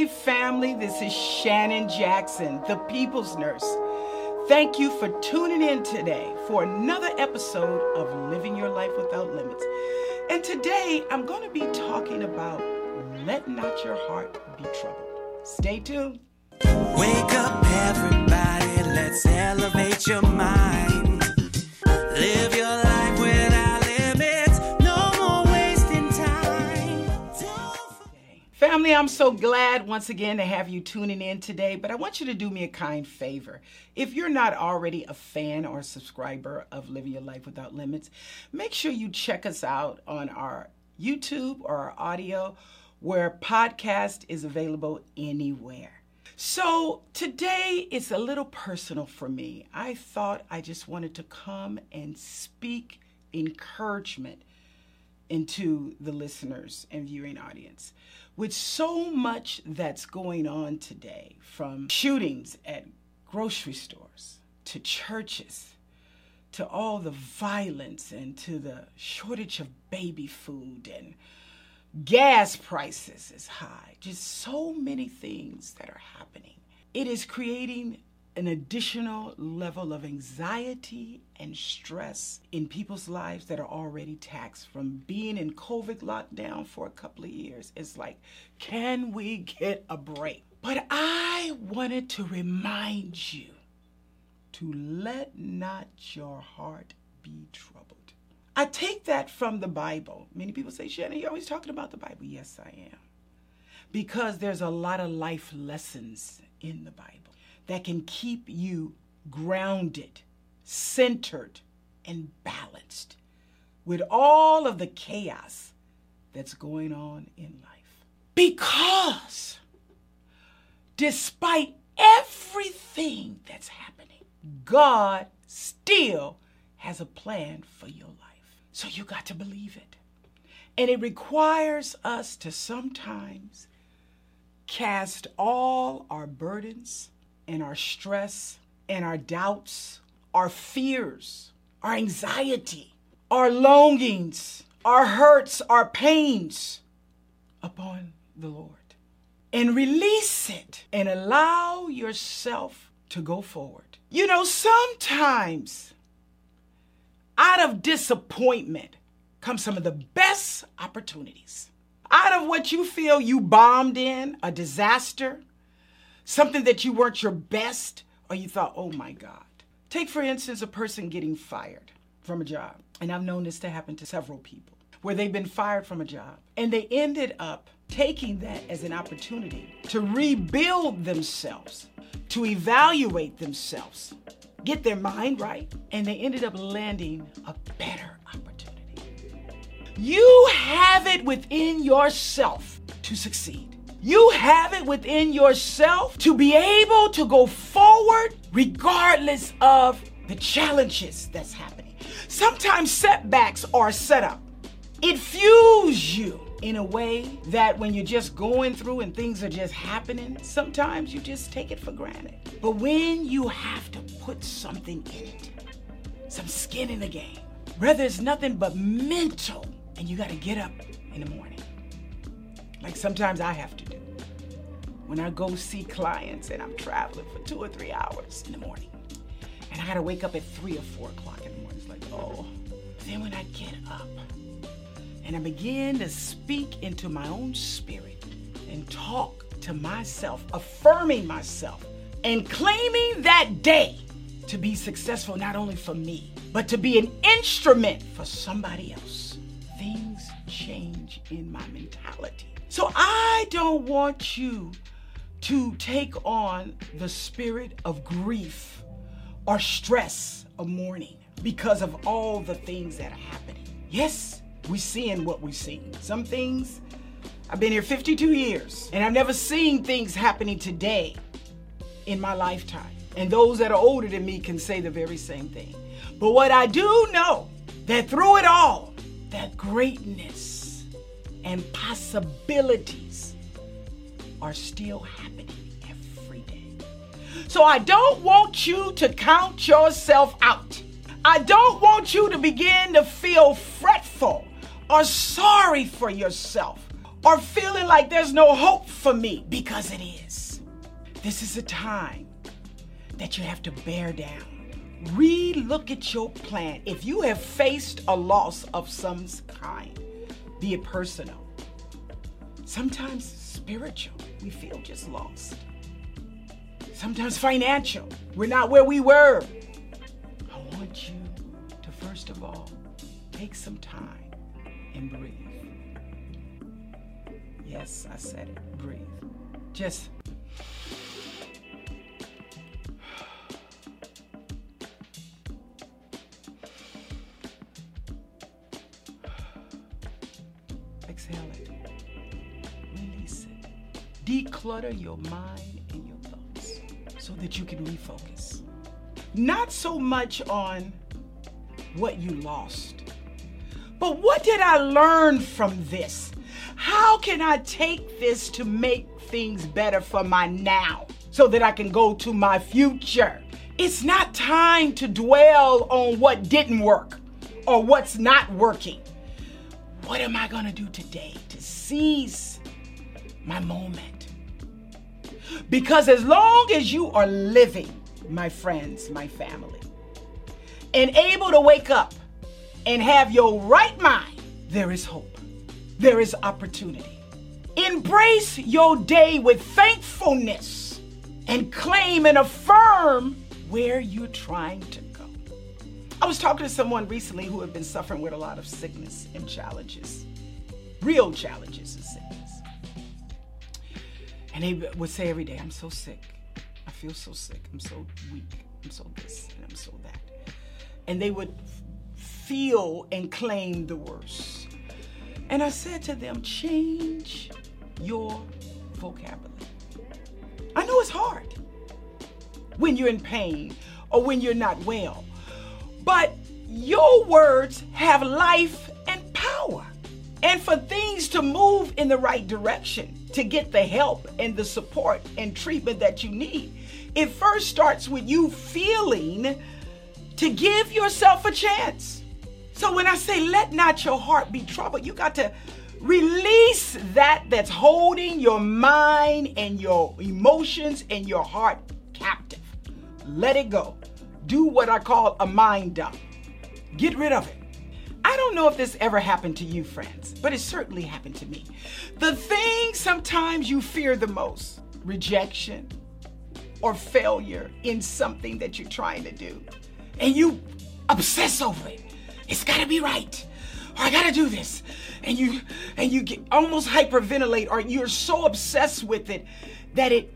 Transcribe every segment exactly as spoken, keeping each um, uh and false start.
Hey family, this is Shannon Jackson, the People's Nurse. Thank you for tuning in today for another episode of Living Your Life Without Limits. And today I'm going to be talking about let not your heart be troubled. Stay tuned. Wake up everybody, let's elevate your mind. Live your life without limits, no more wasting time. Family, I'm so glad once again to have you tuning in today, but I want you to do me a kind favor. If you're not already a fan or subscriber of Living Your Life Without Limits, make sure you check us out on our YouTube or our audio where podcast is available anywhere. So today is a little personal for me. I thought I just wanted to come and speak encouragement into the listeners and viewing audience. With so much that's going on today, from shootings at grocery stores to churches, to all the violence and to the shortage of baby food and gas prices is high. Just so many things that are happening. It is creating an additional level of anxiety and stress in people's lives that are already taxed from being in COVID lockdown for a couple of years. It's like, can we get a break? But I wanted to remind you to let not your heart be troubled. I take that from the Bible. Many people say, Shannon, you're always talking about the Bible. Yes, I am. Because there's a lot of life lessons in the Bible that can keep you grounded, centered, and balanced with all of the chaos that's going on in life. Because despite everything that's happening, God still has a plan for your life. So you got to believe it. And it requires us to sometimes cast all our burdens and our stress and our doubts, our fears, our anxiety, our longings, our hurts, our pains upon the Lord. And release it and allow yourself to go forward. You know, sometimes out of disappointment comes some of the best opportunities. Out of what you feel you bombed in, a disaster, something that you weren't your best, or you thought, oh my God. Take, for instance, a person getting fired from a job. And I've known this to happen to several people, where they've been fired from a job. And they ended up taking that as an opportunity to rebuild themselves, to evaluate themselves, get their mind right, and they ended up landing a better opportunity. You have it within yourself to succeed. You have it within yourself to be able to go forward regardless of the challenges that's happening. Sometimes setbacks are set up. It fuels you in a way that when you're just going through and things are just happening, sometimes you just take it for granted. But when you have to put something in it, some skin in the game, whether it's nothing but mental, and you gotta get up in the morning, like sometimes I have to do. When I go see clients and I'm traveling for two or three hours in the morning, and I gotta wake up at three or four o'clock in the morning, it's like, oh. Then when I get up, and I begin to speak into my own spirit and talk to myself, affirming myself and claiming that day to be successful, not only for me, but to be an instrument for somebody else. Things change in my mentality. So I don't want you to take on the spirit of grief or stress of mourning because of all the things that are happening. Yes. We're seeing what we've seen. Some things, I've been here fifty-two years, and I've never seen things happening today in my lifetime. And those that are older than me can say the very same thing. But what I do know, that through it all, that greatness and possibilities are still happening every day. So I don't want you to count yourself out. I don't want you to begin to feel fretful or sorry for yourself or feeling like there's no hope for me, because it is. This is a time that you have to bear down. Re-look at your plan. If you have faced a loss of some kind, be it personal, sometimes spiritual, we feel just lost. Sometimes financial, we're not where we were. I want you to, first of all, take some time and breathe. Yes, I said it, breathe. Just exhale it, release it. Declutter your mind and your thoughts so that you can refocus. Not so much on what you lost, but what did I learn from this? How can I take this to make things better for my now so that I can go to my future? It's not time to dwell on what didn't work or what's not working. What am I gonna do today to seize my moment? Because as long as you are living, my friends, my family, and able to wake up and have your right mind, there is hope. There is opportunity. Embrace your day with thankfulness and claim and affirm where you're trying to go. I was talking to someone recently who had been suffering with a lot of sickness and challenges, real challenges and sickness. And they would say every day, I'm so sick. I feel so sick. I'm so weak. I'm so this and I'm so that. And they would feel and claim the worst. And I said to them, change your vocabulary. I know it's hard when you're in pain or when you're not well, but your words have life and power. And for things to move in the right direction, to get the help and the support and treatment that you need, it first starts with you feeling to give yourself a chance. So when I say, let not your heart be troubled, you got to release that that's holding your mind and your emotions and your heart captive. Let it go. Do what I call a mind dump. Get rid of it. I don't know if this ever happened to you, friends, but it certainly happened to me. The thing sometimes you fear the most, rejection or failure in something that you're trying to do, and you obsess over it. It's gotta be right, or I gotta do this. And you and you get almost hyperventilate, or you're so obsessed with it that it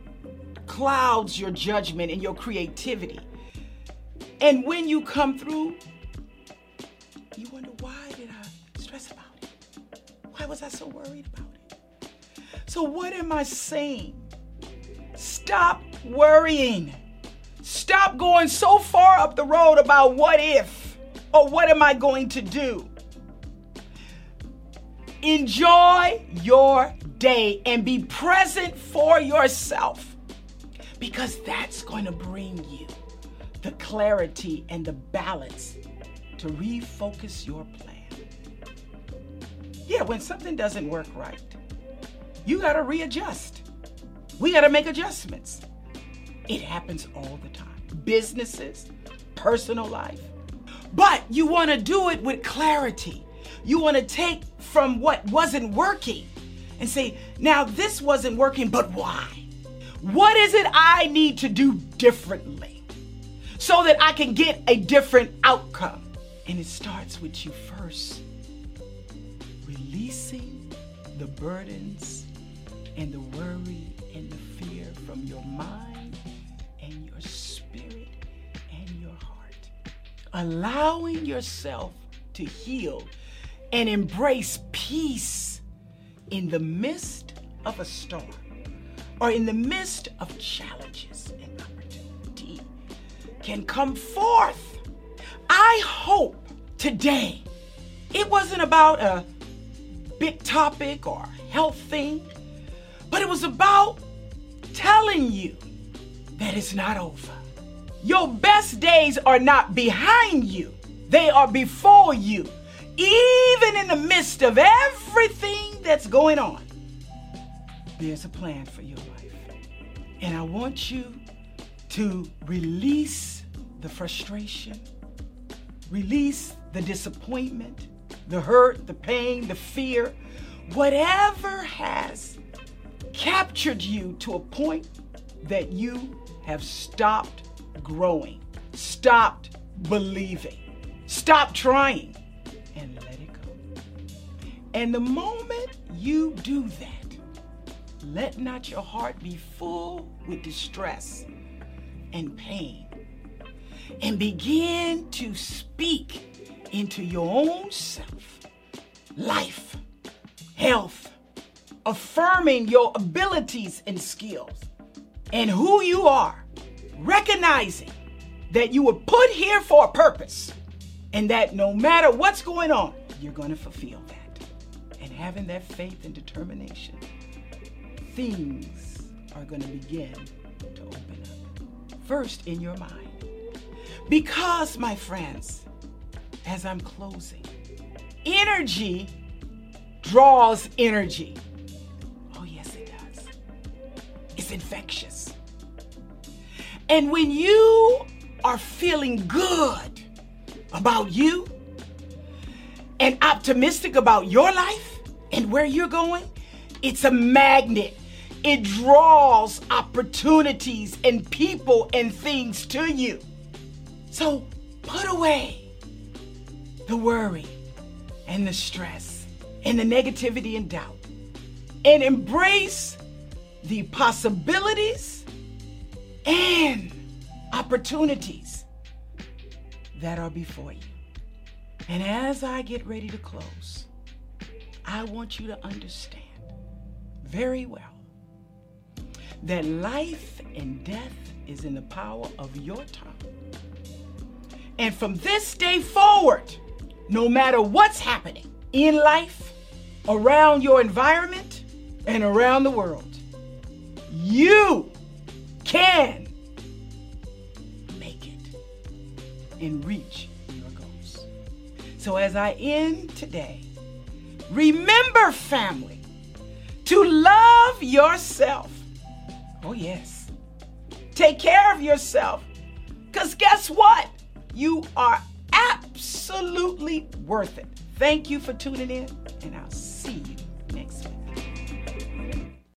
clouds your judgment and your creativity. And when you come through, you wonder, why did I stress about it? Why was I so worried about it? So what am I saying? Stop worrying. Stop going so far up the road about what if. Or what am I going to do? Enjoy your day and be present for yourself, because that's going to bring you the clarity and the balance to refocus your plan. Yeah, when something doesn't work right, you got to readjust. We got to make adjustments. It happens all the time. Businesses, personal life. But you want to do it with clarity. You want to take from what wasn't working and say, now this wasn't working, but why? What is it I need to do differently so that I can get a different outcome? And it starts with you first, releasing the burdens and the worry and the fear from your mind and your spirit and your heart. Allowing yourself to heal and embrace peace in the midst of a storm, or in the midst of challenges and opportunity, can come forth. I hope today it wasn't about a big topic or health thing, but it was about telling you that it's not over. Your best days are not behind you. They are before you, even in the midst of everything that's going on. there's a plan for your life. And I want you to release the frustration, release the disappointment, the hurt, the pain, the fear, whatever has captured you to a point that you have stopped growing, stopped believing, stopped trying, and let it go. And the moment you do that, let not your heart be full with distress and pain, and begin to speak into your own self, life, health, affirming your abilities and skills and who you are, recognizing that you were put here for a purpose and that no matter what's going on, you're going to fulfill that. And having that faith and determination, things are going to begin to open up. First, in your mind. Because, my friends, as I'm closing, energy draws energy. Oh, yes, it does. It's infectious. And when you are feeling good about you and optimistic about your life and where you're going, it's a magnet. It draws opportunities and people and things to you. So put away the worry and the stress and the negativity and doubt, and embrace the possibilities and opportunities that are before you. And as I get ready to close, I want you to understand very well that life and death is in the power of your tongue. And from this day forward, no matter what's happening in life, around your environment, and around the world, you can make it and reach your goals. So as I end today, remember, family, to love yourself. Oh, yes. Take care of yourself, because guess what? You are absolutely worth it. Thank you for tuning in, and I'll see you.